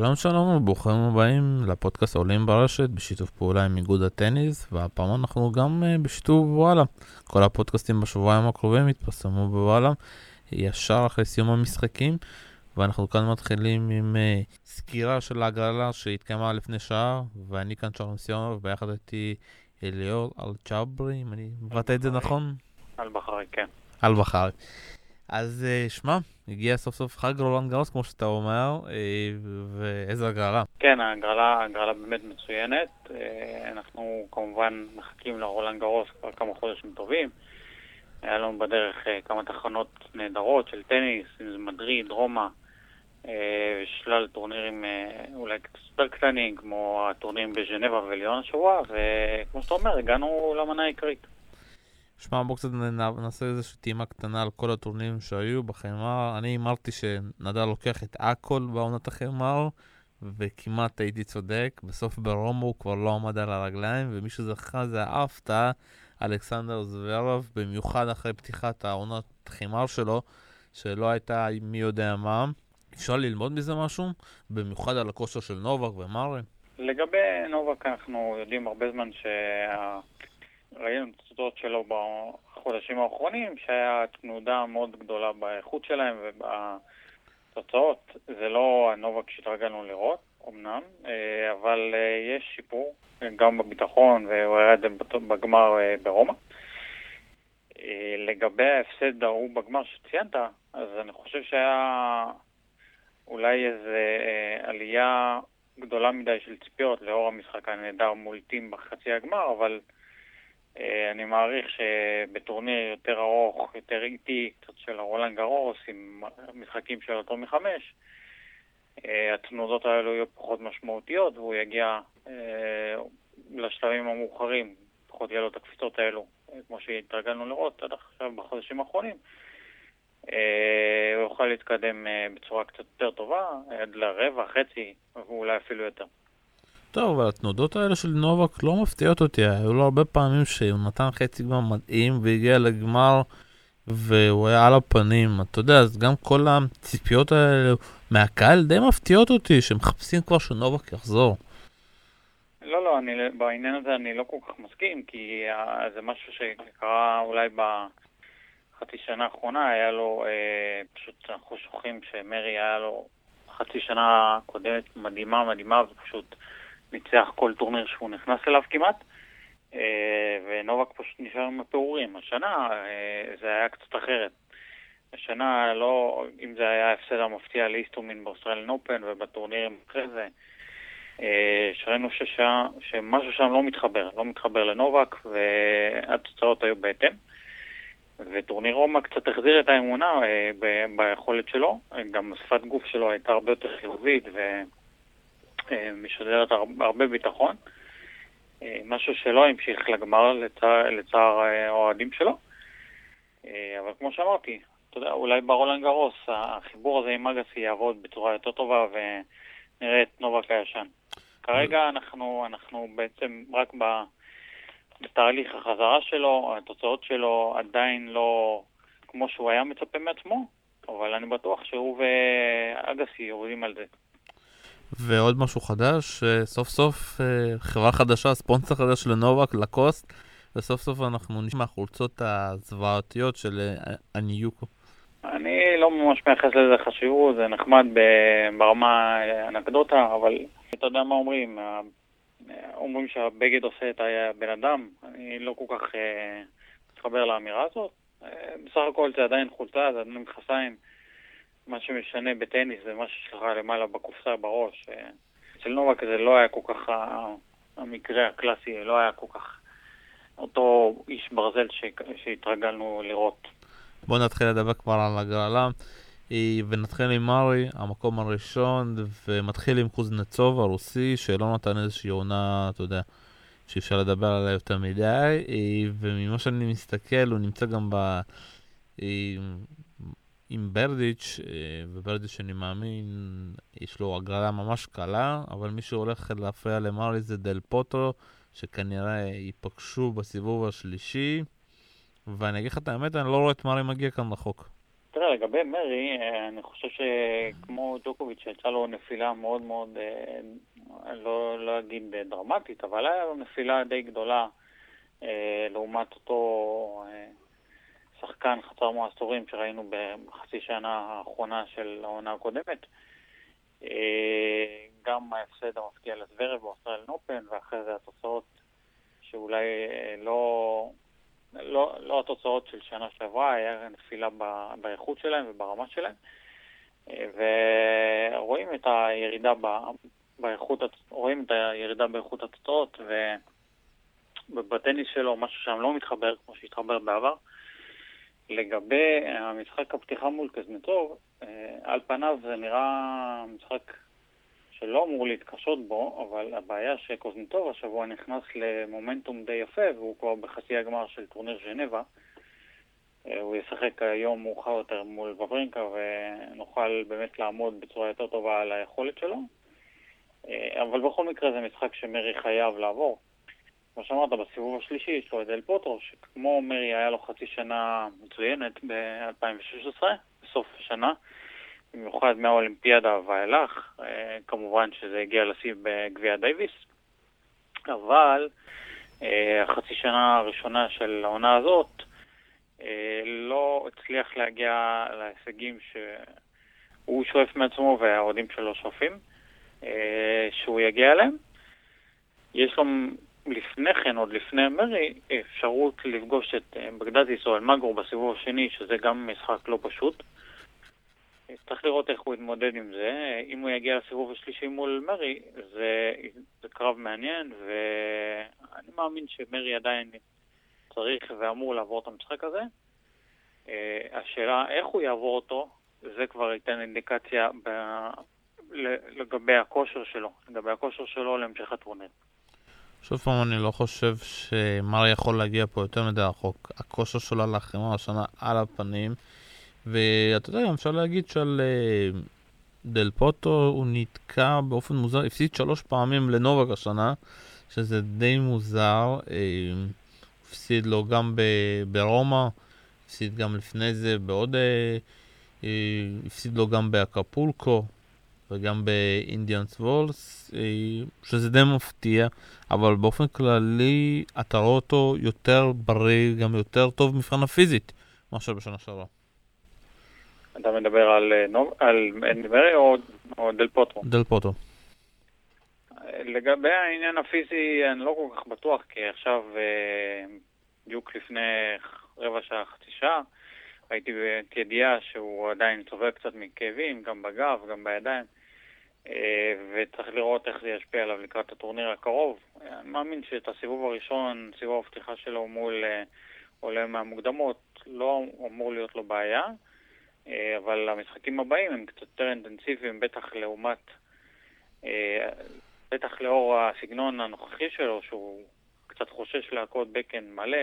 שלום שלום וברוכים הבאים לפודקאסט עולים ברשת בשיתוף פעולה עם איגוד הטניס, והפעם אנחנו גם בשיתוף וואלה. כל הפודקאסטים בשבועיים הקרובים יתפרסמו בוואלה ישר אחרי סיום המשחקים, ואנחנו כאן מתחילים עם סקירה של ההגרלה שהתקיימה לפני שעה, ואני כאן שרון סיונוב, ביחד איתי אליאור אלבחרי, אם אני מבטא את זה נכון? אלבחרי, כן. אלבחרי. אז שמע, הגיע סוף סוף חג רולנד גרוס, כמו שאתה אומר, ואיזה הגרלה. כן, הגרלה באמת מצוינת. אנחנו כמובן מחכים לרולנד גרוס כבר כמה חודשים טובים. היה לנו בדרך כמה תחנות נהדרות של טניס, אם זה מדריד, רומא, ושלל טורנירים אולי סופר קטנים, כמו הטורנירים בז'נבה וליון השבוע, וכמו שאתה אומר, הגענו למנה העיקרית. שמע, בואו קצת נעשה איזושהי טעימה קטנה על כל הטורנירים שהיו בחמר. אני אמרתי שנדל לוקח את הכל בעונת החמר, וכמעט הייתי צודק. בסוף ברומא הוא כבר לא עמד על הרגליים, ומי שזכה זה ההפתעה, אלכסנדר זוורב, במיוחד אחרי פתיחת העונת החמר שלו, שלא הייתה מי יודע מה. אפשר ללמוד מזה משהו, במיוחד על הכושר של נובק ומרי. לגבי נובק אנחנו יודעים הרבה זמן ראינו תוצאות שלו בחודשים האחרונים, שהיה תנודה מאוד גדולה באיכות שלהם ובתוצאות. זה לא הנובק שהתרגלנו לראות, אמנם, אבל יש שיפור גם בביטחון, והוא הראה את זה בגמר ברומא. לגבי ההפסד ההוא בגמר שציינת, אז אני חושב שהיה אולי איזו עלייה גדולה מדי של ציפיות לאור המשחק הנהדר מול טים בחצי הגמר, אבל אני מעריך שבטורניר יותר ארוך, יותר איטי, קצת של הרולנד גרוס, עם משחקים של אותו מחמש, התנודות האלו יהיו פחות משמעותיות, והוא יגיע לשלבים המאוחרים, פחות יהיה לו את הקפיצות האלו, כמו שהתרגלנו לראות עד עכשיו בחודשים האחרונים. הוא יוכל להתקדם בצורה קצת יותר טובה, עד לרבע, חצי, ואולי אפילו יותר. טוב, אבל התנודות האלה של נובק לא מפתיעות אותי. היו לו הרבה פעמים שהוא נתן חצי גמר מדהים והגיע לגמר והוא היה על הפנים, אתה יודע, אז גם כל הציפיות האלה מהקהל די מפתיעות אותי, שמחפשים כבר שנובק יחזור. לא, בעניין הזה אני לא כל כך מסכים, כי זה משהו שקרה אולי בחצי שנה האחרונה. היה לו, פשוט אנחנו שוכחים שמרי היה לו חצי שנה קודמת מדהימה, ופשוט ניצח כל טורניר שהוא נכנס אליו כמעט, ונובק פשוט נשאר עם הפעורים. השנה זה היה קצת אחרת. השנה לא, אם זה היה הפסד המפתיע לאיסטומין באוסטרליאן אופן ובטורנירים אחרי זה, שראינו שמשהו שם לא מתחבר לנובק, והתוצאות היו בהתאם. וטורניר רומא קצת החזיר את האמונה ביכולת שלו, גם שפת גוף שלו הייתה הרבה יותר חיובית ומשדרת הרבה ביטחון, משהו שלא המשיך לגמר לצער האוהדים שלו. אבל כמו שאמרתי, אתה יודע, אולי ברולנד גרוס החיבור הזה עם אגאסי יעבוד בצורה יותר טובה ונראה את נובק הישן. כרגע אנחנו בעצם רק בתהליך החזרה שלו, התוצאות שלו עדיין לא כמו שהוא היה מצפה מעצמו, אבל אני בטוח שהוא ואגאסי יורדים על זה. ועוד משהו חדש, סוף סוף חברה חדשה, ספונסר חדש לנובק, לקוסט, וסוף סוף אנחנו נשמע חולצות הזוועתיות של אניוקו. אני לא ממש מייחס לזה חשיבות, זה נחמד ברמה אנקדוטה, אבל אתה יודע מה אומרים, אומרים שהבגד עושה את הבן אדם. אני לא כל כך מתחבר לאמירה הזאת. בסך הכל זה עדיין חולצה, זה עדיין מחסיים. מה שמשנה בטניס זה מה ששלך למעלה בקופסה בראש. אצל נובק זה לא היה כל כך המקרה הקלאסי, לא היה כל כך אותו איש ברזל שהתרגלנו לראות. בואו נתחיל לדבר כבר על הגרלה, ונתחיל עם מרי, המקום הראשון, ומתחיל עם קוזנצוב הרוסי, שלא נתן איזושהי עונה, אתה יודע, שאפשר לדבר עליה יותר מדי, וממה שאני מסתכל, הוא נמצא גם עם ברדיץ', וברדיץ' אני מאמין, יש לו הגרלה ממש קלה, אבל מי שהולך להפריע למרי זה דל פוטרו, שכנראה ייפגשו בסיבוב השלישי, ואני אגיד לך את האמת, אני לא רואה את מרי מגיע כאן לחוק. תראה, לגבי מרי, אני חושב שכמו ג'וקוביץ' שיצא לו נפילה מאוד מאוד, לא אגיד דרמטית, אבל היה לו נפילה די גדולה לעומת אותו שחקן חצר מעשורים שראינו בחצי שנה האחרונה של העונה הקודמת. גם ההפסד המפתיע לזוורב באוסטרליאן אופן, ואחרי זה התוצאות שאולי לא התוצאות של שנה שעברה, היה נפילה באיכות שלהם וברמה שלהם, ורואים את הירידה באיכות התוצאות, ובטניס שלו משהו שם לא מתחבר כמו שהתחבר בעבר. לגבי המשחק הפתיחה מול קוזנצוב, על פניו זה נראה משחק שלא אמור להתקשות בו, אבל הבעיה שקוזנצוב השבוע נכנס למומנטום די יפה, והוא כבר בחצי הגמר של טורניר ז'נבה. הוא ישחק היום מאוחר יותר מול וברינקה, ונוכל באמת לעמוד בצורה יותר טובה על היכולת שלו. אבל בכל מקרה זה משחק שמרי חייב לעבור. כמו שאמרת, בסיבוב השלישי יש לו את דל פוטרו, שכמו מרי היה לו חצי שנה מצוינת ב-2016, בסוף השנה, במיוחד מהאולימפיאדה ואילך, כמובן שזה הגיע לשיא בגביע דייוויס, אבל החצי שנה הראשונה של העונה הזאת לא הצליח להגיע להישגים שהוא שואף מעצמו והעודים שלו שואפים שהוא יגיע אליהם. יש לו לפני כן, עוד לפני מרי, אפשרות לפגוש את בגדאדיס או אלמגור בסיבוב השני, שזה גם משחק לא פשוט. צריך לראות איך הוא יתמודד עם זה. אם הוא יגיע לסיבוב השלישי מול מרי, זה קרב מעניין, ואני מאמין שמרי עדיין צריך ואמור לעבור את המשחק הזה. השאלה איך הוא יעבור אותו, זה כבר ייתן אינדיקציה לגבי הכושר שלו, להמשך הטורניר. שוב פעם, אני לא חושב שמרי יכול להגיע פה יותר מדי רחוק. הכושר שלו לאחרימה השנה על הפנים, ואתה יודע, אפשר להגיד שעל דל פוטו הוא נתקע באופן מוזר, הפסיד 3 פעמים לנובק השנה, שזה די מוזר. הפסיד לו גם ברומא, הפסיד גם לפני זה בעוד, הפסיד לו גם באקפולקו וגם באינדיאנס וולס, שזה די מפתיע, אבל באופן כללי אתה רואה אותו יותר בריא, גם יותר טוב מבחינה פיזית, מאשר בשנה שעברה. אתה מדבר על מרי או דל פוטרו? דל פוטרו. לגבי העניין הפיזי, אני לא כל כך בטוח, כי עכשיו, בדיוק לפני רבע שעה, חצי שעה, הייתי בתידיעה שהוא עדיין סובל קצת מכאבים, גם בגב, גם בידיים, וצריך לראות איך זה ישפיע עליו לקראת הטורניר הקרוב. אני מאמין שאת הסיבוב הראשון, סיבוב הפתיחה שלו מול עולה מהמוקדמות, לא אמור להיות לו בעיה, אבל המשחקים הבאים הם קצת יותר אינטנסיביים, בטח לאור הסגנון הנוכחי שלו, שהוא קצת חושש להכות בקן מלא,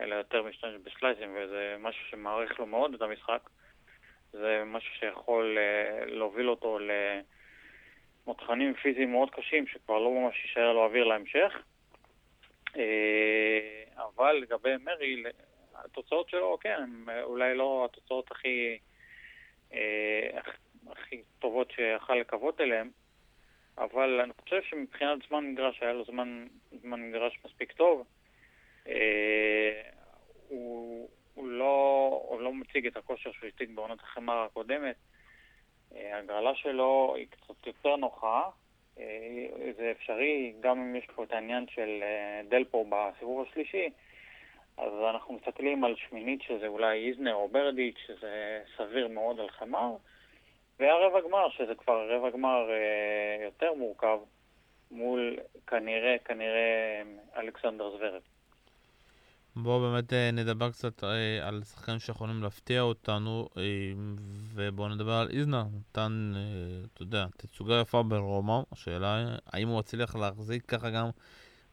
אלא יותר משתמש בסלייסים, וזה משהו שמעריך לו מאוד את המשחק. זה משהו שיכול להוביל אותו למותחנים פיזיים מאוד קשים, שכבר לא ממש יישאר לו אוויר להמשך. אבל לגבי מרי, התוצאות שלו, כן, אולי לא התוצאות הכי טובות שיכל לקוות אליהם, אבל אני חושב שמבחינת זמן מגרש, היה לו זמן מגרש מספיק טוב. הוא לא מציג את הכושר שהוא הציג בעונת החמר הקודמת. הגרלה שלו היא קצת יותר נוחה, זה אפשרי, גם אם יש פה את העניין של דלפו בסיבוב השלישי, אז אנחנו מסתכלים על שמינית, שזה אולי איזנר או ברדיץ', שזה סביר מאוד על חמר, והרבע גמר, שזה כבר רבע גמר יותר מורכב, מול כנראה אלכסנדר זוורב. בואו באמת נדבר קצת על שחקנים שיכולים להפתיע אותנו, ובואו נדבר על איזנר. נתן, אתה יודע, תצוגה יפה ברומא. השאלה האם הוא הצליח להחזיק ככה גם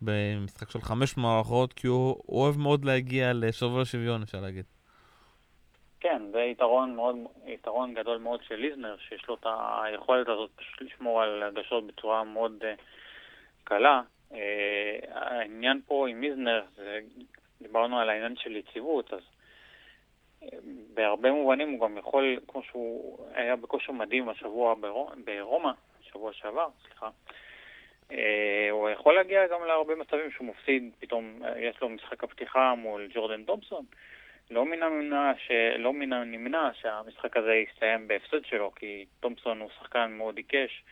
במשחק של 5 מערכות, כי הוא אוהב מאוד להגיע לשובר שוויון, אפשר להגיד. כן, זה יתרון גדול מאוד של איזנר, שיש לו את היכולת הזאת לשמור על הגשות בצורה מאוד קלה. העניין פה עם איזנר זה... דיברנו על העניין של יציבות, אז בהרבה מובנים הוא גם יכול, כמו שהוא היה בקושר מדהים השבוע ברומא, שבוע שעבר, סליחה, הוא יכול להגיע גם להרבה מצבים שהוא מפסיד, פתאום יש לו משחק הפתיחה מול ג'ורדן דומסון, לא מן הנמנע שהמשחק הזה יסתיים בהפסד שלו, כי דומסון הוא שחקן מאוד עיקש,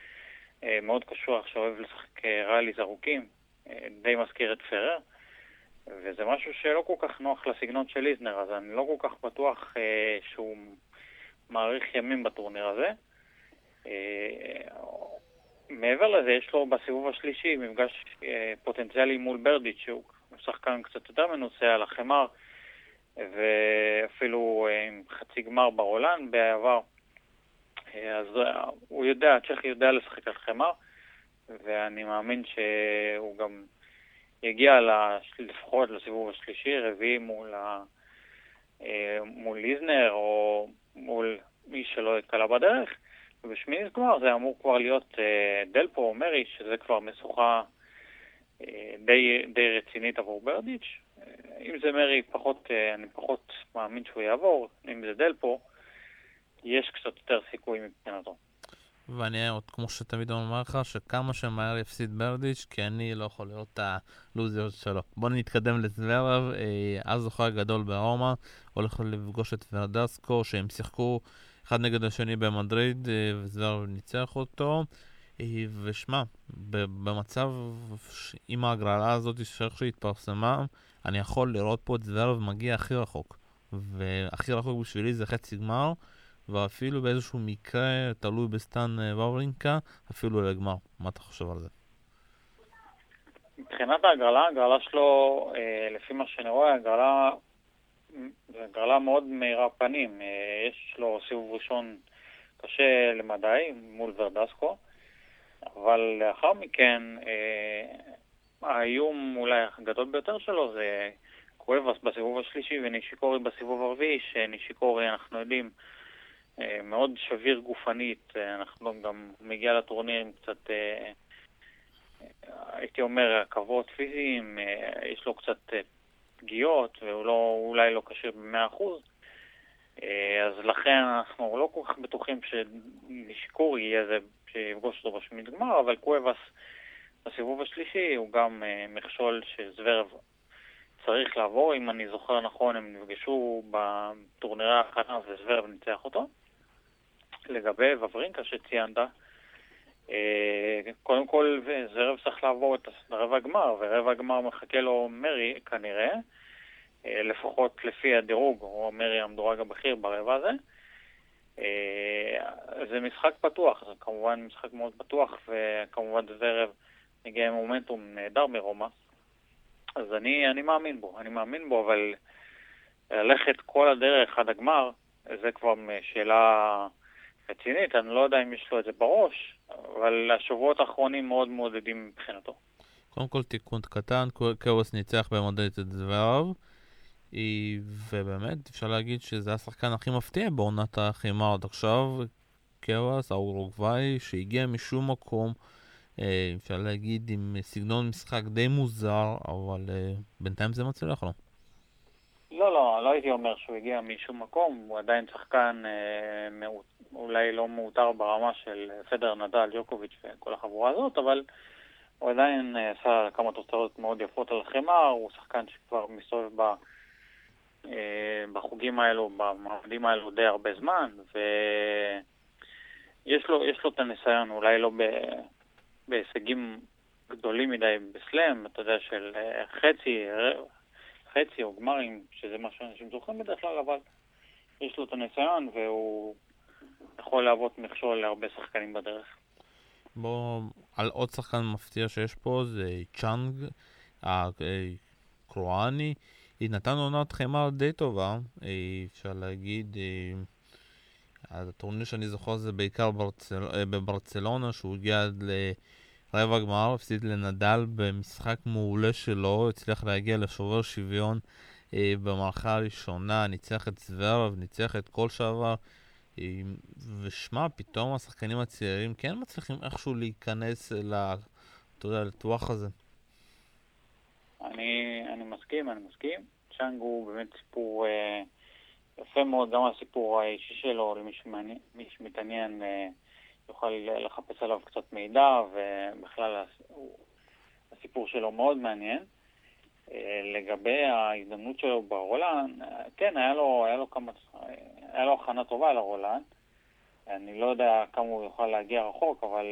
מאוד קשוח, שאוהב לשחק ראליז ארוכים, די מזכיר את פרר, וזה משהו שלא כל כך נוח לסגנון של איזנר, אז אני לא כל כך בטוח שהוא מעריך ימים בטורניר הזה. מעבר לזה, יש לו בסיבוב השלישי מפגש פוטנציאלי מול ברדיץ' שהוא שחקן קצת יותר מנוסה על החמר, ואפילו עם חצי גמר ברולנד בעבר. אז הוא יודע, צ'כי יודע לשחק על חמר, ואני מאמין שהוא גם יגיע לפחות לסיבוב השלישי, רביעי מול איזנר או מול מי שלא התקלה בדרך. ובשמינית גמר זה אמור כבר להיות דלפו או מרי, שזה כבר משוכה די רצינית עבור ברדיץ'. אם זה מרי, אני פחות מאמין שהוא יעבור. אם זה דלפו, יש קצת יותר סיכוי מבחינתו. ואני עוד, כמו שתמיד אומר לך, שכמה שמהר יפסיד ברדיץ', כי אני לא יכול להיות הלוזיות שלו. בוא נתקדם לזוורב, אז זוכה הגדול ברומא, הולך לפגוש את ורדסקו, שהם שיחקו אחד נגד השני במדריד, וזוורב ניצח אותו, ושמע, במצב עם ההגרלה הזאת שהתפרסמה, אני יכול לראות פה את זוורב מגיע הכי רחוק, והכי רחוק בשבילי זה חצי גמר, ואפילו באיזשהו מקרה תלוי בסטן וורינקה, אפילו לגמר. מה אתה חושב על זה? מבחינת ההגרלה שלו, לפי מה שאני רואה, הגרלה מאוד מהירה פנים. יש לו סיבוב ראשון קשה למדי מול ורדסקו, אבל לאחר מכן האיום אולי הגדול ביותר שלו זה קואבס בסיבוב השלישי ונישיקורי בסיבוב הרביעי, שנישיקורי אנחנו יודעים מאוד שביר גופנית, אנחנו גם מגיע לטורנירים קצת, הייתי אומר, עקבות פיזיים, יש לו קצת פגיעות, והוא לא, אולי לא קשיר ב-100%, אז לכן אנחנו לא כל כך בטוחים שנשיקור יהיה זה שיפגוש אותו בשמינית גמר, אבל קואבס בסיבוב השלישי הוא גם מכשול שזוורב צריך לעבור. אם אני זוכר נכון, הם נפגשו בטורנירה האחרונה וזוורב ניצח אותו. לגבי וורינקה שציינת, קודם כל זוורב צריך לעבור את רבע הגמר, ורבע הגמר מחכה לו מרי כנראה, לפחות לפי הדירוג, או מרי המדורג הבכיר ברבע הזה. זה משחק פתוח, זה כמובן משחק מאוד פתוח, וכמובן זוורב מגיע עם מומנטום נהדר מרומא, אז אני מאמין בו, אבל ללכת כל הדרך עד הגמר, זה כבר שאלה רצינית, אני לא יודע אם יש לו את זה בראש, אבל השבועות האחרונים מאוד מודדים מבחינתו. קודם כל תיקון קטן, קאוס ניצח במדריד את זוורב, ובאמת אפשר להגיד שזה השחקן הכי מפתיע בעונת החימה עד עכשיו, קאוס, האורוגוואי, שהגיע משום מקום, אפשר להגיד עם סגנון משחק די מוזר, אבל בינתיים זה מצליח לו. לא הייתי אומר שהוא הגיע משום מקום, הוא עדיין שחקן אולי לא מאותר ברמה של פדר, נדל, ג'וקוביץ' וכל החבורה הזאת, אבל הוא עדיין עשה כמה תוצאות מאוד יפות על חמר, הוא שחקן שכבר מסתובב בחוגים האלו, במעמדים האלו די הרבה זמן, ויש לו את הניסיון, אולי לא בהישגים גדולים מדי בסלם, אתה יודע, של חצי או גמרים, שזה מה שאנשים זוכרים בדרך כלל, אבל יש לו את הניסיון והוא יכול להוות מכשול להרבה שחקנים בדרך. בואו, על עוד שחקן מפתיע שיש פה, זה צ'אנג, הקרואני, היא נתן עונת חמר די טובה, אפשר להגיד, הטורניר שאני זוכר זה בעיקר בברצלונה, שהוא הגיע עד לרבע הגמר, הפסיד לנדל במשחק מעולה שלו, הצליח להגיע לשובר שוויון במערכה הראשונה, ניצח את זוורב, ניצח את כל שעבר, ושמע, פתאום השחקנים הצעירים כן מצליחים איכשהו להיכנס לטווח הזה. אני מסכים, צ'אנג הוא באמת סיפור יפה מאוד, גם הסיפור האישי שלו, מי שמתעניין יוכל לחפש עליו קצת מידע, ובכלל הסיפור שלו מאוד מעניין. לגבי ההזדמנות שלו ברולנד, כן, היה לו הכנה טובה לרולנד. אני לא יודע כמה הוא יוכל להגיע רחוק, אבל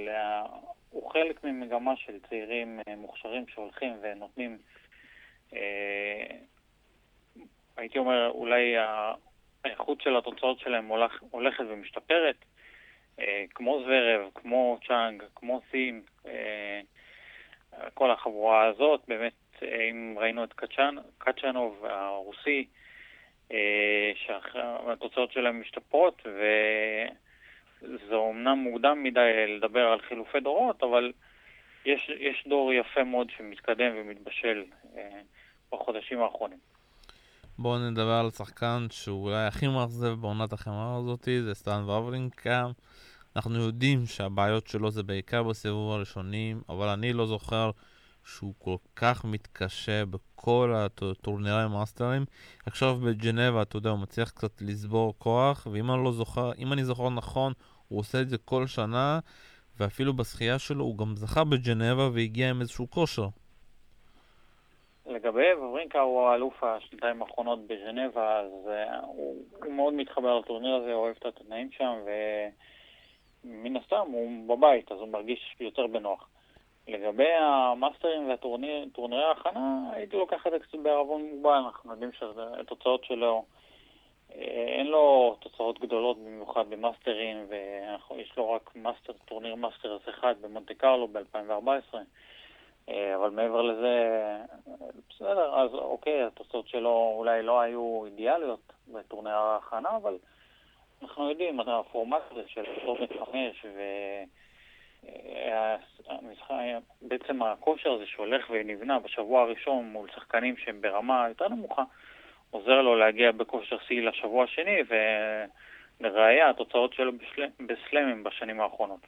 הוא חלק ממגמה של צעירים מוכשרים שהולכים ונותנים, הייתי אומר, אולי האיכות של התוצאות שלהם הולכת ומשתפרת, כמו זוורב, כמו צ'אנג, כמו סים, כל החבורה הזאת, באמת, אם ראינו את קצ'נוב הרוסי, שהתוצאות שלהם משתפרות, וזה אומנם מוקדם מדי לדבר על חילופי דורות, אבל יש דור יפה מאוד שמתקדם ומתבשל בחודשים האחרונים. בואו נדבר על שחקן שהוא אולי הכי מאכזב בעונת החמרה הזאת, זה סטן וואורינקה. אנחנו יודעים שהבעיות שלו זה בעיקר בסיבוב הראשונים, אבל אני לא זוכר שהוא כל כך מתקשה בכל הטורנירי מאסטרים. עכשיו בג'נבה, אתה יודע, הוא מצליח קצת לסבור כוח, ואם אני לא זוכר, אם אני זוכר נכון, הוא עושה את זה כל שנה, ואפילו בשחייה שלו הוא גם זכה בג'נבה והגיע עם איזשהו כושר. לגבי וורינקה, הוא האלוף השנתיים האחרונות בג'נבה, אז הוא מאוד מתחבר לטורניר הזה, אוהב את התנאים שם, ומן הסתם הוא בבית, אז הוא מרגיש יותר בנוח. לגבי המאסטרים והטורנירי ההכנה, הייתי לוקח את זה קצת בערבון מוגבל. אנחנו יודעים שהתוצאות שלו, אין לו תוצאות גדולות במיוחד במאסטרים, ויש לו רק טורניר מאסטרס אחד במונטה קרלו ב-2014, אבל מעבר לזה, בסדר, אז אוקיי, התוצאות שלו אולי לא היו אידיאליות בטורנירי ההכנה, אבל אנחנו יודעים, הפורמט הזה של טוב מתחמש ו... בעצם הכושר הזה שהולך ונבנה בשבוע הראשון מול שחקנים שהם ברמה יותר נמוכה עוזר לו להגיע בכושר שיא לשבוע השני, ולראיה התוצאות שלו בסלמים בשנים האחרונות.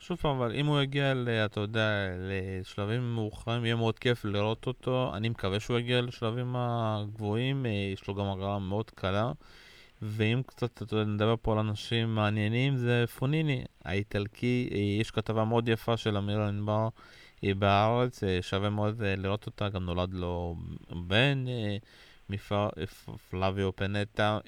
שוב פעם, אבל אם הוא יגיע אתה יודע, לשלבים מאוחרים יהיה מאוד כיף לראות אותו. אני מקווה שהוא יגיע לשלבים הגבוהים, יש לו גם הגרלה מאוד קלה. ואם קצת, אתה יודע, נדבר פה על אנשים מעניינים, זה פוניני, האיטלקי. יש כתבה מאוד יפה של אמיר ענבר בארץ, שווה מאוד לראות אותה, גם נולד לו בן, פלאביו פנטה,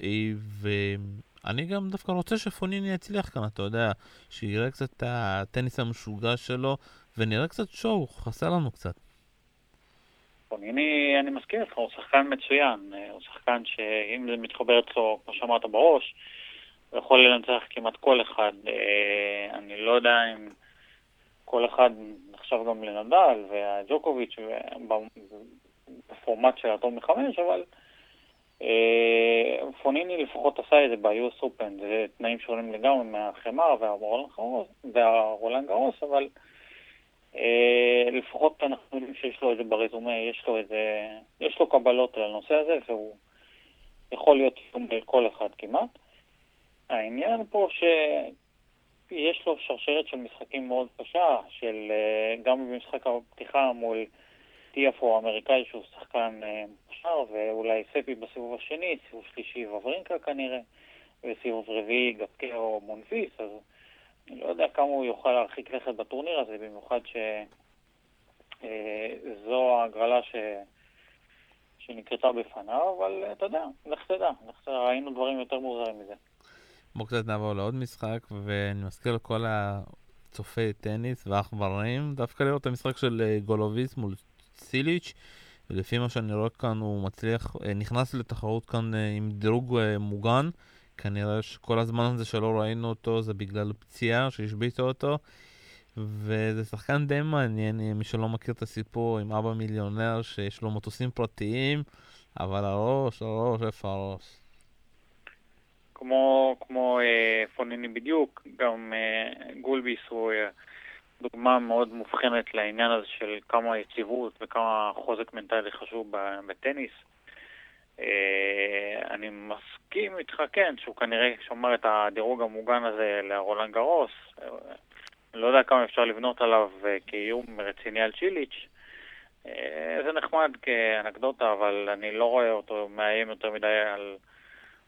ואני גם דווקא רוצה שפוניני יצליח כאן, אתה יודע, שיראה קצת את הטניס המשוגע שלו, ונראה קצת שואו, חסר לנו קצת. פוניני, אני מזכיר לך, הוא שחקן מצוין, הוא שחקן שאם זה מתחובר אצלו, כמו שאמרת בראש, הוא יכול לנצח כמעט כל אחד. אני לא יודע אם כל אחד נחשב גם לנדל והג'וקוביץ' בפורמט של הטוב מחמש, אבל פוניני לפחות עשה את זה ב-US Open, זה תנאים שונים לגמרי מהחמר והרולנד גרוס, אבל לפחות אנחנו יודעים שיש לו איזה ברזומה, יש לו קבלות לנושא הזה, והוא יכול להיות כל אחד כמעט. העניין פה שיש לו שרשרת של משחקים מאוד קשה, של גם במשחק הפתיחה מול טיאפו האמריקאי שהוא שחקן משר, ואולי ספי בסיבוב השני, סיבוב שלישי וברינקה כנראה, וסיבוב רביעי גפקה או מונפיס, אז אני לא יודע כמה הוא יוכל להרחיק לכת בטורניר הזה, במיוחד שזו ההגרלה שנקרתה בפניו, אבל אתה יודע, ראינו דברים יותר מוזרים מזה. בואו קצת נעבור לעוד משחק, ואני מזכיר לכל הצופי טניס והחברים, דווקא לראות את המשחק של גולוביץ מול סיליץ', ולפי מה שאני רואה כאן הוא מצליח, נכנס לתחרות כאן עם דירוג מוגן, כנראה שכל הזמן הזה שלא ראינו אותו זה בגלל פציעה שהשביטו אותו, וזה שחקן די מעניין, מי שלא מכיר את הסיפור עם אבא מיליונר שיש לו מטוסים פרטיים, אבל הראש, איפה הראש? כמו פוניני בדיוק, גם גולביס הוא דוגמה מאוד מובחנת לעניין הזה של כמה יציבות וכמה חוזק מנטלי חשוב בטניס. אני מסכים איתך, כן, שהוא כנראה שומר את הדירוג המוגן הזה לרולנד גרוס. לא יודע כמה אפשר לבנות עליו כאיום רציני על צ'יליץ'. זה נחמד כאנקדוטה, אבל אני לא רואה אותו מאיים יותר מדי על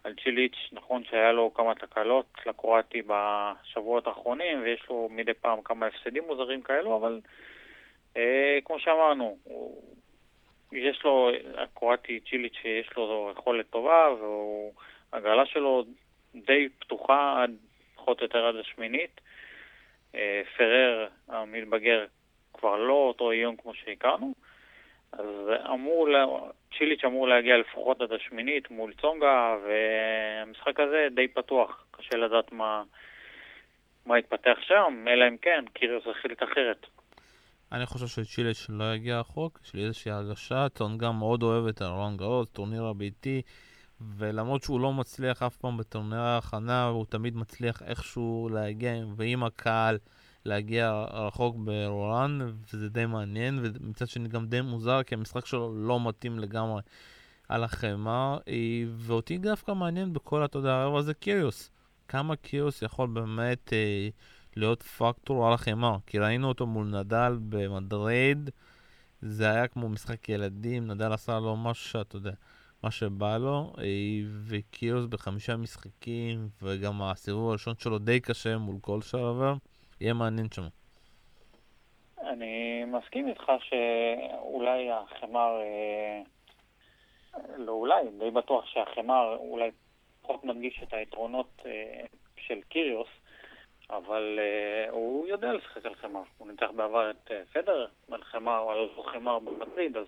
על צ'יליץ', נכון שהיה לו כמה תקלות לקרואטי בשבועות האחרונים, ויש לו מדי פעם כמה הפסדים מוזרים כאלו, אבל כמו שאמרנו, יש לו, הקרואטי צ'יליץ' שיש לו יכולת טובה, והגרלה שלו די פתוחה עד פחות או יותר עד השמינית. פרר המתבגר כבר לא אותו איום כמו שהכרנו, אז צ'יליץ' אמור להגיע לפחות עד השמינית מול צונגה, והמשחק הזה די פתוח, קשה לדעת מה יתפתח שם, אלא אם כן, קיריוס החליט אחרת. אני חושב שצ'יליץ' לא יגיע רחוק, יש לי איזושהי הרגשה, צונגה מאוד אוהב את רולאן גארוס, טורניר הביתי, ולמרות שהוא לא מצליח אף פעם בטורניר ההכנה, הוא תמיד מצליח איכשהו להגיע, ועם הקהל להגיע רחוק ברולאן, וזה די מעניין, ומצד שני גם די מוזר, כי המשחק שלו לא מתאים לגמרי על החמה, ואותי דווקא מעניין בכל התודעה הרבה הזה קיריוס. כמה קיריוס יכול באמת להיות פקטור על החמה, כי ראינו אותו מול נדל במדריד, זה היה כמו משחק ילדים, נדל עשה לו משהו שאתה יודע, מה שבא לו, וקיריוס ב5 משחקים, וגם הסיבוב הראשון שלו די קשה מול כל שעבר, יהיה מעניין שם. אני מסכים איתך שאולי החמר, לא אולי, די בטוח שהחמר אולי פחות מדגיש את היתרונות של קיריוס, אבל הוא יודע לשחק על חמר. הוא ניצח בעבר את פדרר, על חמר, או על חמר במדריד, אז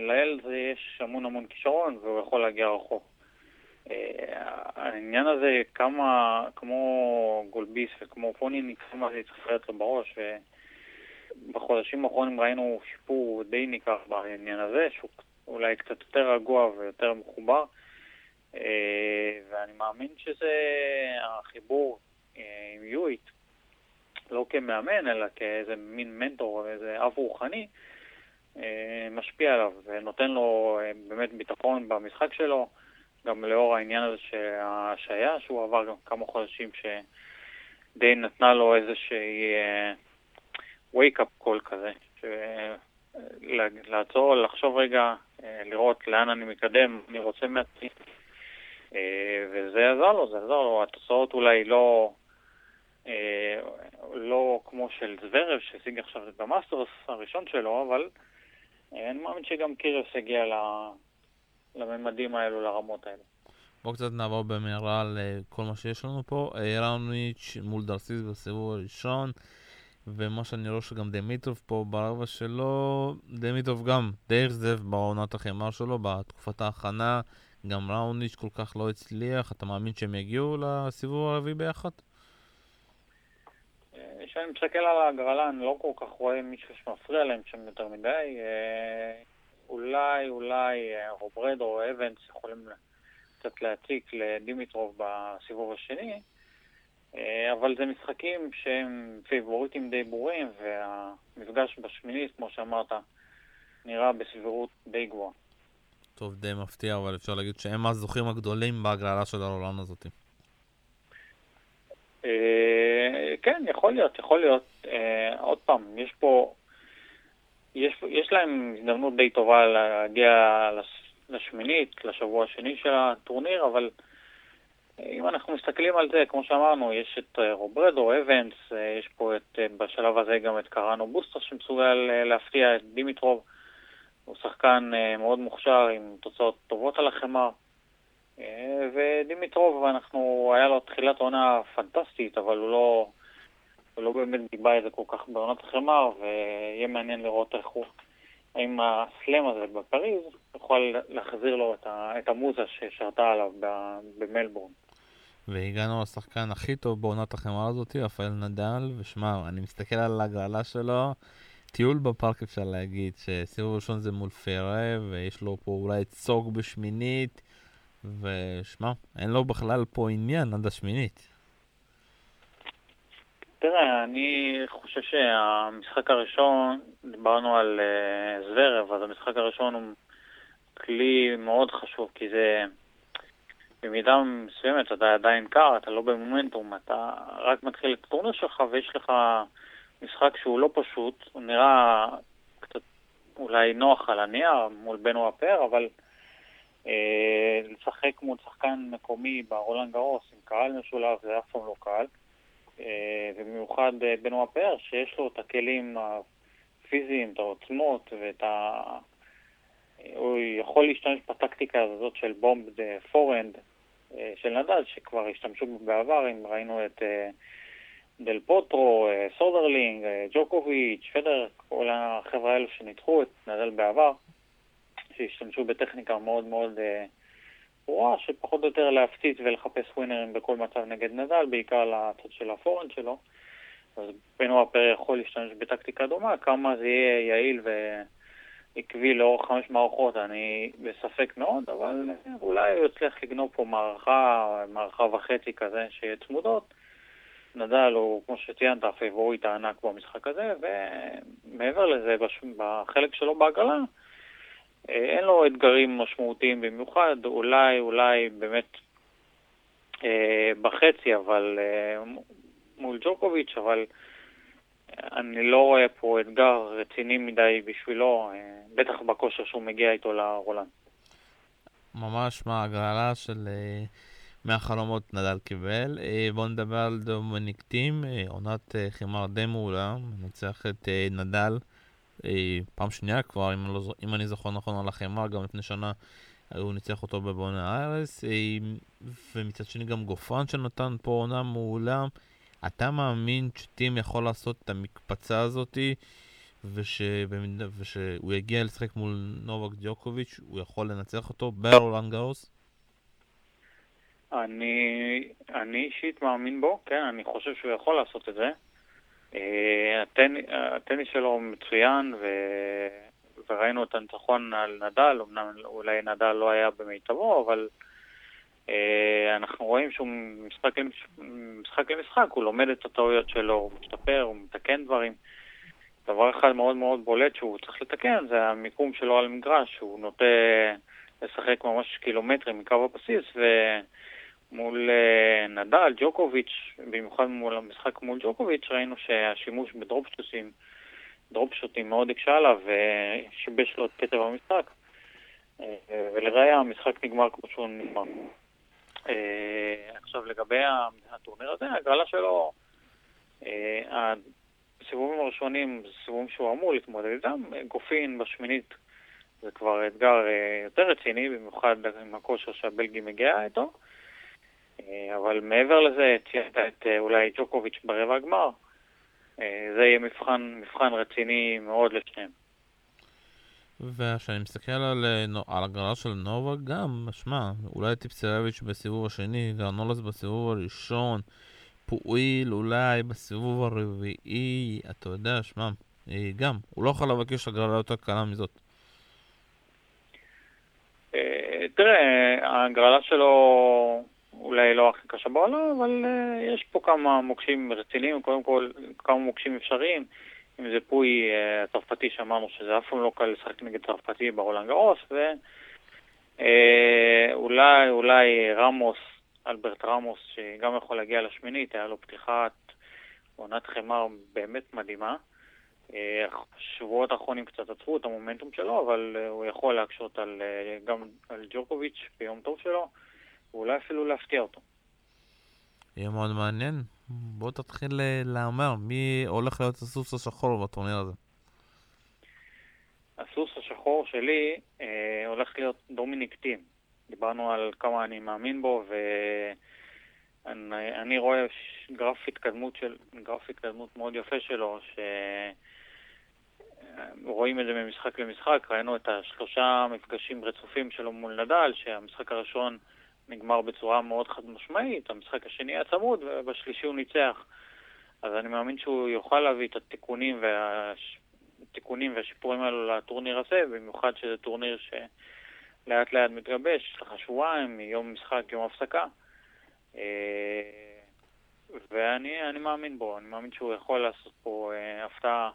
ליל זה יש המון המון כישרון, והוא יכול להגיע רחוק. העניין הזה כמה, כמו גולביס וכמו פוני, כמה זה יצחפרת לו בראש, ובחודשים האחרונים ראינו שיפור די ניכר בעניין הזה, שהוא אולי קצת יותר רגוע ויותר מחובר, ואני מאמין שזה החיבור עם יואית, לא כמאמן, אלא כאיזה מין מנטור, איזה אב רוחני, משפיע עליו ונותן לו באמת ביטחון במשחק שלו, גם לאור העניין הזה שהשעיה שהוא עבר גם כמה חודשים שדי נתנה לו איזושהי wake-up call כזה, לעצור, לחשוב רגע, לראות לאן אני מקדם, אני רוצה מעצמי, וזה עזר לו, זה עזר לו. התוצאות אולי לא כמו של זוורב שהשיג עכשיו את המאסטרס הראשון שלו, אבל אני מאמין שגם קיריוס הגיע לממדים האלו, לרמות האלו. בואו קצת נעבור במהרה על כל מה שיש לנו פה. ראוניץ' מול דרסיס בסיבוב הראשון, ומה שאני רואה שגם דמיטרוב פה ברבע שלו, דמיטרוב גם די אכזב בעונת החמר שלו, בתקופת ההכנה, גם ראוניץ' כל כך לא הצליח. אתה מאמין שהם יגיעו לסיבוב הרביעי ביחד? כשאני מסתכל על הגרלה, אני לא כל כך רואה מישהו שמפריע להם שם יותר מדי. אולי רוברדו או אבנס יכולים קצת להציק לדימיטרוב בסיבוב השני, אבל זה משחקים שהם פיבוריטים די ברורים, והמפגש בשמינית, כמו שאמרת, נראה בסבירות די גבוהה. טוב, די מפתיע, אבל אפשר להגיד שהם הזוכים הגדולים בהגרלה של הרולאן הזאת. כן, יכול להיות. עוד פעם, יש להם הזדמנות די טובה להגיע לשמינית, לשבוע השני של הטורניר, אבל אם אנחנו מסתכלים על זה, כמו שאמרנו, יש את רוברדו, אבנס, יש פה בשלב הזה גם את קראנו בוסטר שמסוגל להפתיע את דימיטרוב, הוא שחקן מאוד מוכשר עם תוצאות טובות על החמר, ודימיטרוב, היה לו תחילת עונה פנטסטית, אבל הוא לא באמת דיבה את זה כל כך בעונת החמר, ויהיה מעניין לראות האם הסלם הזה בפריז יכול להחזיר לו את המוזה ששרתה עליו במלבורן. והגענו לשחקן הכי טוב בעונת החמר הזאת, רפאל נדל, ושמע, אני מסתכל על הגרלה שלו, טיול בפארק אפשר להגיד, שסיבוב ראשון זה מול פרר, ויש לו פה אולי צוג בשמינית, ושמע, אין לו בכלל פה עניין עד השמינית. תראה, אני חושב שהמשחק הראשון, דיברנו על זוורב, אז המשחק הראשון הוא כלי מאוד חשוב, כי זה במידה מסוימת, אתה עדיין קר, אתה לא במומנטום, אתה רק מתחיל את הטורניר שלך, ויש לך משחק שהוא לא פשוט, הוא נראה קצת אולי נוח על הנייר מול בנו הפר, אבל לשחק מול שחקן מקומי ברולנד גארוס עם קהל משולב זה אף פעם לא קל, ובמיוחד בנוע פאר שיש לו את הכלים הפיזיים, את העוצמות ואת ה... הוא יכול להשתמש בטקטיקה הזאת של בומב פורנד של נדל שכבר השתמשו בעבר, אם ראינו את דל פוטרו, סודרלינג, ג'וקוביץ', פדרר, כל החברה האלו שניתחו את נדל בעבר, שהשתמשו בטכניקה מאוד מאוד פורה, שפחות או יותר להפציץ ולחפש ווינרים בכל מצב נגד נדל, בעיקר לצד של הפורנד שלו. אז בנוע פאר יכול להשתמש בטקטיקה דומה, כמה זה יהיה יעיל ועקבי לאורך 5 מערכות, אני בספק מאוד, אבל אולי הוא יצליח לגנוב פה מערכה וחצי כזה שיהיה צמודות. נדל הוא, כמו שציינת, הפייבורית הענק במשחק הזה, ומעבר לזה, בחלק שלו בעגלה, אין לו אתגרים משמעותיים במיוחד, אולי באמת בחצי, אבל מול ג'וקוביץ', אבל אני לא רואה פה אתגר רציני מדי בשבילו, בטח בכושר שהוא מגיע איתו לרולנד. ממש מהגרלה של... מהחלומות נדל קיבל. בואו נדבר על דומיניק תים, עונת חימר די מעולה, מנצח את נדל פעם שנייה כבר, אם אני זוכר נכון על החימר, גם לפני שנה הוא ניצח אותו בבונוס איירס, ומצד שני גם גופן שנתן פה עונה מעולה. אתה מאמין שתים יכול לעשות את המקפצה הזאת, ושהוא יגיע לשחק מול נובק דיוקוביץ' הוא יכול לנצח אותו ברולנד גארוס? אני אישית מאמין בו, כן, אני חושב שהוא יכול לעשות את זה. הטניס שלו מצוין, וראינו את הניצחון על נדל, אמנם אולי נדל לא היה במיטבו, אבל אנחנו רואים שהוא משחק למשחק, הוא לומד את הטעויות שלו, הוא משתפר, הוא מתקן דברים. דבר אחד מאוד מאוד בולט שהוא צריך לתקן, זה המיקום שלו על המגרש, הוא נוטה לשחק ממש קילומטרים מקו הבסיס, מול נדל, ג'וקוביץ', במיוחד מול המשחק מול ג'וקוביץ', ראינו שהשימוש בדרופ שוטים מאוד הקשה עליו, ושיבש לו את קצב המשחק. ולראיה, המשחק נגמר כמו שהוא נגמר. עכשיו, לגבי הטורניר הזה, הגרלה שלו, הסיבובים הראשונים, סיבובים שהוא אמור להתמודד איתם, גופין בשמינית, זה כבר אתגר יותר רציני, במיוחד עם הכושר שהבלגי מגיע איתו, אבל מעבר לזה ציינת את אולי ג'וקוביץ' ברבע הגמר, זה יהיה מבחן רציני מאוד לשניהם. וכשאני מסתכל על הגרלה של נובק גם, שמע, אולי טיפסרביץ' בסיבוב השני, גרנולס בסיבוב הראשון, פועיל אולי בסיבוב הרביעי, אתה יודע, שמע, גם, הוא לא יכול לבקש הגרלה יותר קלה מזאת. תראה, הגרלה שלו... אולי לא הכי קשה בעולם, אבל יש פה כמה מוקשים רציניים, קודם כל כמה מוקשים אפשריים, אם זה פוי צרפתי שאמרנו שזה אף פעם לא קל לשחק נגד צרפתי ברולנד גארוס, ואולי רמוס, אלברט רמוס, שגם יכול להגיע לשמינית, היה לו פתיחת עונת חמר באמת מדהימה, שבועות האחרונים קצת עצרו את המומנטום שלו, אבל הוא יכול להקשות גם על ג'וקוביץ' ביום טוב שלו, ואולי אפילו להפתיע אותו. יהיה מאוד מעניין. בוא תתחיל לאמר, מי הולך להיות הסוס השחור בטורניר הזה? הסוס השחור שלי הולך להיות דומיניק תים. דיברנו על כמה אני מאמין בו, ואני רואה גרף התקדמות מאוד יפה שלו, רואים את זה ממשחק למשחק. ראינו את השלושה מפגשים רצופים שלו מול נדל, שהמשחק הראשון נגמר בצורה מאוד חד משמעית, המשחק השני היה צמוד, ובשלישי הוא ניצח. אז אני מאמין שהוא יוכל להביא את התיקונים והשיפורים האלו לטורניר הזה, במיוחד שזה טורניר שלאט לאט מתגבש, לחשבועיים, יום משחק, יום הפסקה. ואני מאמין בו, אני מאמין שהוא יכול לעשות פה הפתעה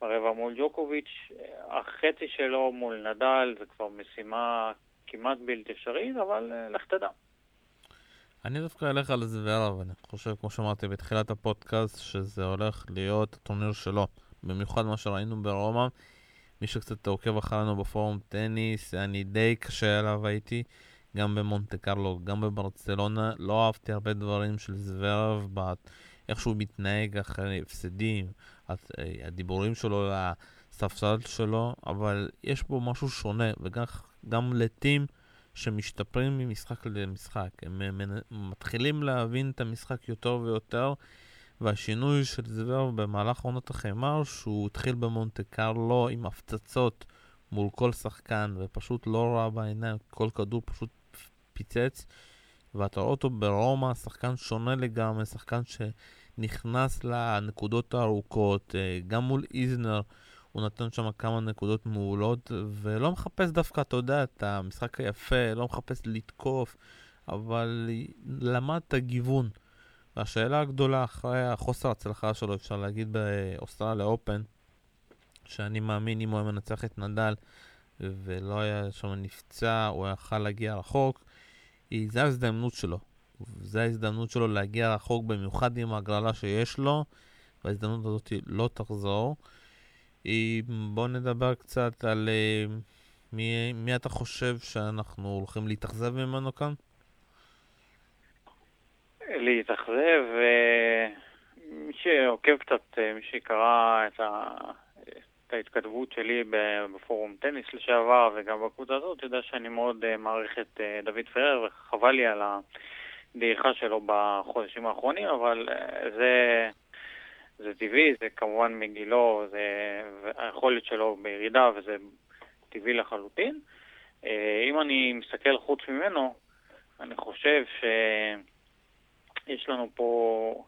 ברבע מול ג'וקוביץ'. החצי שלו מול נדל זה כבר משימה כמעט בלתי אפשרית, אבל לך תדע. אני דווקא אלך על זוורב, אני חושב, כמו שאמרתי בתחילת הפודקאסט, שזה הולך להיות הטורניר שלו, במיוחד מה שראינו ברומא, מישהו קצת עוקב אחרינו בפורום טניס, אני די קשה עליו הייתי, גם במונטה קרלו, גם בברצלונה, לא אהבתי הרבה דברים של זוורב, איך שהוא מתנהג אחרי הפסדים, הדיבורים שלו, הספסל שלו, אבל יש פה משהו שונה, וגם לטים שמשתפרים ממשחק למשחק, הם מתחילים להבין את המשחק יותר ויותר, והשינוי של זוורב במהלך עונת החמר, שהוא התחיל במונטה קרלו עם הפצצות מול כל שחקן, ופשוט לא ראה בעיניים, כל כדור פשוט פיצץ, ואתה רואה אותו ברומא, שחקן שונה לגמרי, שחקן שנכנס לנקודות הארוכות, גם מול איזנר, הוא נתן שם כמה נקודות מעולות, ולא מחפש דווקא, אתה יודע, את המשחק היפה, לא מחפש לתקוף, אבל למד את הגיוון. והשאלה הגדולה אחרי החוסר הצלחה שלו, אפשר להגיד באוסטרליה אופן, שאני מאמין אם הוא היה מנצח את נדל, ולא היה שם נפצע, הוא יכל להגיע רחוק, זו ההזדמנות שלו. זו ההזדמנות שלו להגיע רחוק, במיוחד עם ההגרלה שיש לו, וההזדמנות הזאת לא תחזור. בואו נדבר קצת על מי אתה חושב שאנחנו הולכים להתאכזב ממנו כאן? להתאכזב, מי שעוקב קצת, מי שקרא את ההתכתבות שלי בפורום טניס לשעבר וגם בקבוצה הזאת, יודע שאני מאוד מעריך את דוד פרר, וחבל לי על הדעיכה שלו בחודשים האחרונים, אבל זה טבעי, זה כמובן מגילו, זה היכולת שלו בירידה, וזה טבעי לחלוטין. אם אני מסתכל חוץ ממנו, אני חושב שיש לנו פה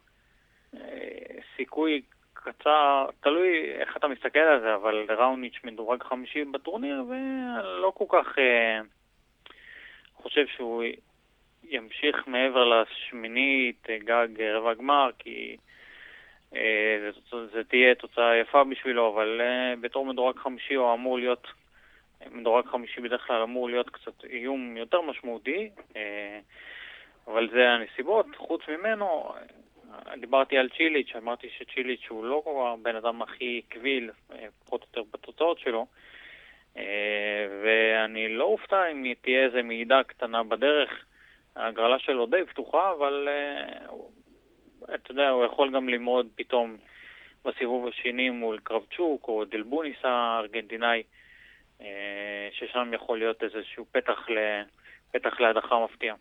סיכוי קצר, תלוי איך אתה מסתכל על זה, אבל ראוניץ' מדורג 50 בטורניר, ולא כל כך חושב שהוא ימשיך מעבר לשמינית גג רבע גמר, כי זה תהיה תוצאה יפה בשבילו, אבל בתור מדורג 50 הוא אמור להיות, מדורג 50 בדרך כלל אמור להיות קצת איום יותר משמעותי, אבל זה הנסיבות. חוץ ממנו, דיברתי על צ'יליץ', אמרתי שצ'יליץ' הוא לא בן אדם הכי קביל, פחות או יותר בתוצאות שלו, ואני לא אופתע אם תהיה איזה מידע קטנה בדרך. ההגרלה שלו די פתוחה, אבל אתה יודע, הוא יכול גם ללמוד פתאום בסיבוב השני מול קרבצ'וק או דלבוניס הארגנטינאי, ששם יכול להיות איזשהו פתח להדחה מפתיע.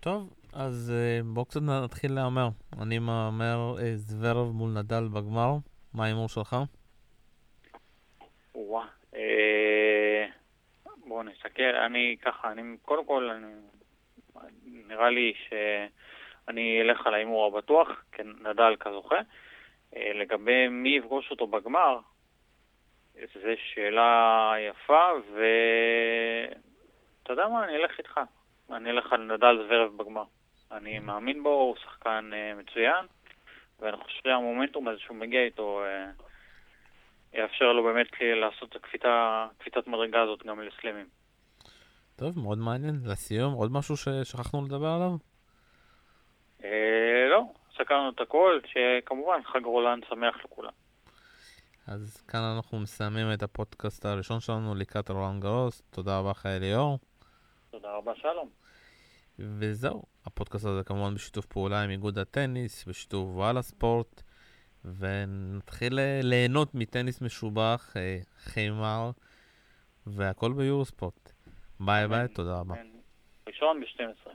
טוב, אז בואו קצת נתחיל להאמר. אני מאמר זוורב מול נדל בגמר. מה האימור שלך? וואה, בואו נסתכל. אני נראה לי שאני אלך על האימור הבטוח, כן, נדל כזוכה. לגבי מי יפגוש אותו בגמר, זו שאלה יפה, אתה יודע מה, אני אלך איתך. אני אלך על נדל זוורב בגמר. אני מאמין בו, הוא שחקן מצוין, ואני חושב שהמומנטום הזה שהוא מגיע איתו יאפשר לו באמת לעשות את קפיצת מדרגה הזאת גם לסלמים. טוב, מאוד מעניין. לסיום, עוד משהו ששכחנו לדבר עליו? לא, סקרנו את הכל, שכמובן חג רולנד שמח לכולם. אז כאן אנחנו מסיימים את הפודקאסט הראשון שלנו לקראת רולנד גרוס. תודה רבה לך, אליאור. תודה רבה, שלום. וזהו, הפודקאסט הזה כמובן בשיתוף פעולה עם איגוד הטניס, בשיתוף וואלה ספורט, ונתחיל ליהנות מטניס משובח, חיימר, והכל ביורוספורט. ביי ביי, תודה רבה. ראשון ב-12.